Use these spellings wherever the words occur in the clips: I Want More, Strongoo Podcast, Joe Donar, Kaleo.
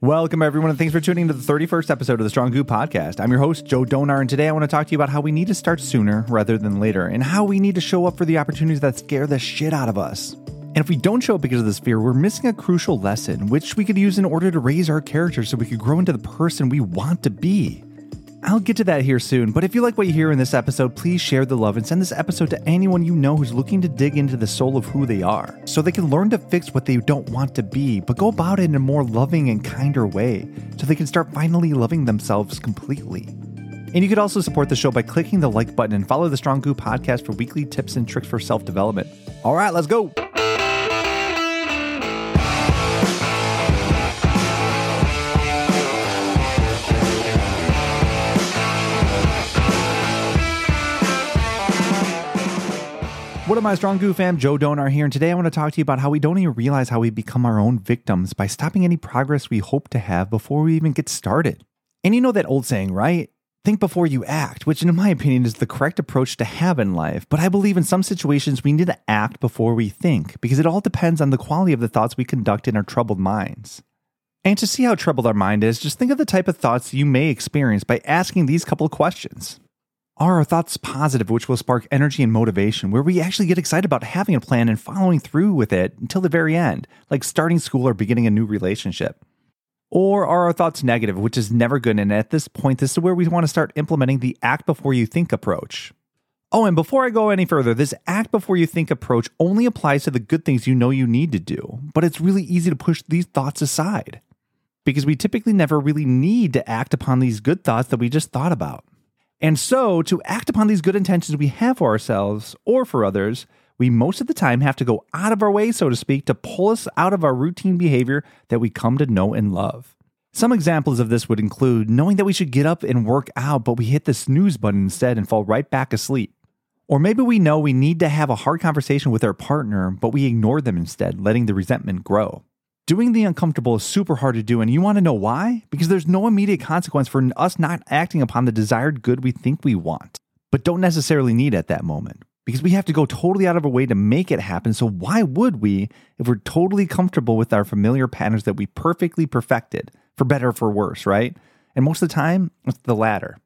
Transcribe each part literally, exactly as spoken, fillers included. Welcome, everyone, and thanks for tuning to the thirty-first episode of the Strongoo Podcast. I'm your host, Joe Donar, and today I want to talk to you about how we need to start sooner rather than later and how we need to show up for the opportunities that scare the shit out of us. And if we don't show up because of this fear, we're missing a crucial lesson, which we could use in order to raise our character so we could grow into the person we want to be. I'll get to that here soon, but if you like what you hear in this episode, please share the love and send this episode to anyone you know who's looking to dig into the soul of who they are, so they can learn to fix what they don't want to be, but go about it in a more loving and kinder way, so they can start finally loving themselves completely. And you could also support the show by clicking the like button and follow the Strongoo Podcast for weekly tips and tricks for self-development. All right, let's go! What up, my Strongoo fam? Joe Donar here, and today I want to talk to you about how we don't even realize how we become our own victims by stopping any progress we hope to have before we even get started. And you know that old saying, right? Think before you act, which in my opinion is the correct approach to have in life, but I believe in some situations we need to act before we think, because it all depends on the quality of the thoughts we conduct in our troubled minds. And to see how troubled our mind is, just think of the type of thoughts you may experience by asking these couple of questions. Are our thoughts positive, which will spark energy and motivation, where we actually get excited about having a plan and following through with it until the very end, like starting school or beginning a new relationship? Or are our thoughts negative, which is never good, and at this point, this is where we want to start implementing the act before you think approach. Oh, and before I go any further, this act before you think approach only applies to the good things you know you need to do, but it's really easy to push these thoughts aside, because we typically never really need to act upon these good thoughts that we just thought about. And so, to act upon these good intentions we have for ourselves or for others, we most of the time have to go out of our way, so to speak, to pull us out of our routine behavior that we come to know and love. Some examples of this would include knowing that we should get up and work out, but we hit the snooze button instead and fall right back asleep. Or maybe we know we need to have a hard conversation with our partner, but we ignore them instead, letting the resentment grow. Doing the uncomfortable is super hard to do, and you want to know why? Because there's no immediate consequence for us not acting upon the desired good we think we want, but don't necessarily need at that moment, because we have to go totally out of our way to make it happen, so why would we if we're totally comfortable with our familiar patterns that we perfectly perfected, for better or for worse, right? And most of the time, it's the latter.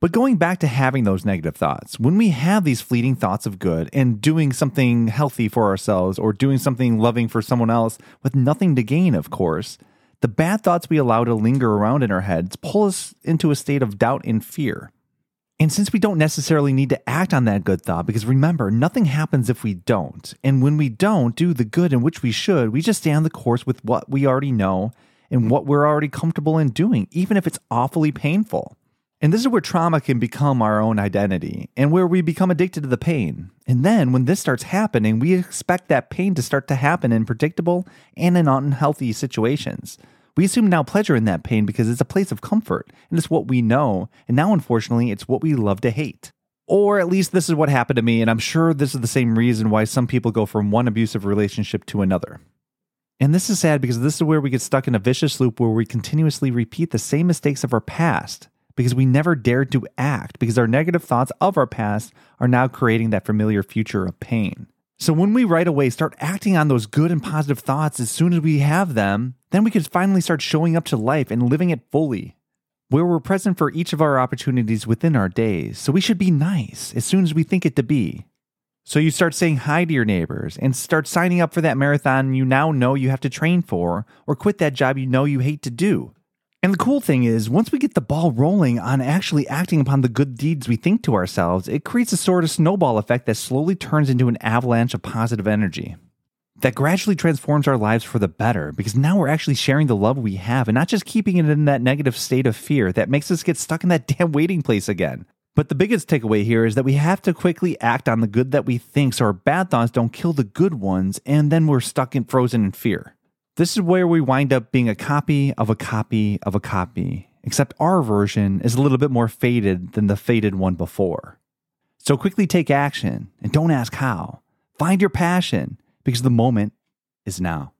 But going back to having those negative thoughts, when we have these fleeting thoughts of good and doing something healthy for ourselves or doing something loving for someone else with nothing to gain, of course, the bad thoughts we allow to linger around in our heads pull us into a state of doubt and fear. And since we don't necessarily need to act on that good thought, because remember, nothing happens if we don't. And when we don't do the good in which we should, we just stay on the course with what we already know and what we're already comfortable in doing, even if it's awfully painful. And this is where trauma can become our own identity and where we become addicted to the pain. And then when this starts happening, we expect that pain to start to happen in predictable and in unhealthy situations. We assume now pleasure in that pain because it's a place of comfort and it's what we know. And now, unfortunately, it's what we love to hate. Or at least this is what happened to me. And I'm sure this is the same reason why some people go from one abusive relationship to another. And this is sad because this is where we get stuck in a vicious loop where we continuously repeat the same mistakes of our past, because we never dared to act, because our negative thoughts of our past are now creating that familiar future of pain. So when we right away start acting on those good and positive thoughts as soon as we have them, then we can finally start showing up to life and living it fully, where we're present for each of our opportunities within our days. So we should be nice as soon as we think it to be. So you start saying hi to your neighbors and start signing up for that marathon you now know you have to train for, or quit that job you know you hate to do. And the cool thing is, once we get the ball rolling on actually acting upon the good deeds we think to ourselves, it creates a sort of snowball effect that slowly turns into an avalanche of positive energy that gradually transforms our lives for the better, because now we're actually sharing the love we have and not just keeping it in that negative state of fear that makes us get stuck in that damn waiting place again. But the biggest takeaway here is that we have to quickly act on the good that we think so our bad thoughts don't kill the good ones, and then we're stuck and frozen in fear. This is where we wind up being a copy of a copy of a copy, except our version is a little bit more faded than the faded one before. So quickly take action, and don't ask how. Find your passion, because the moment is now.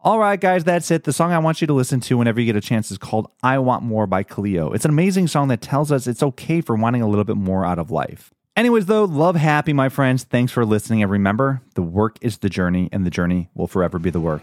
All right, guys, that's it. The song I want you to listen to whenever you get a chance is called I Want More by Kaleo. It's an amazing song that tells us it's okay for wanting a little bit more out of life. Anyways, though, love happy, my friends. Thanks for listening. And remember, the work is the journey, and the journey will forever be the work.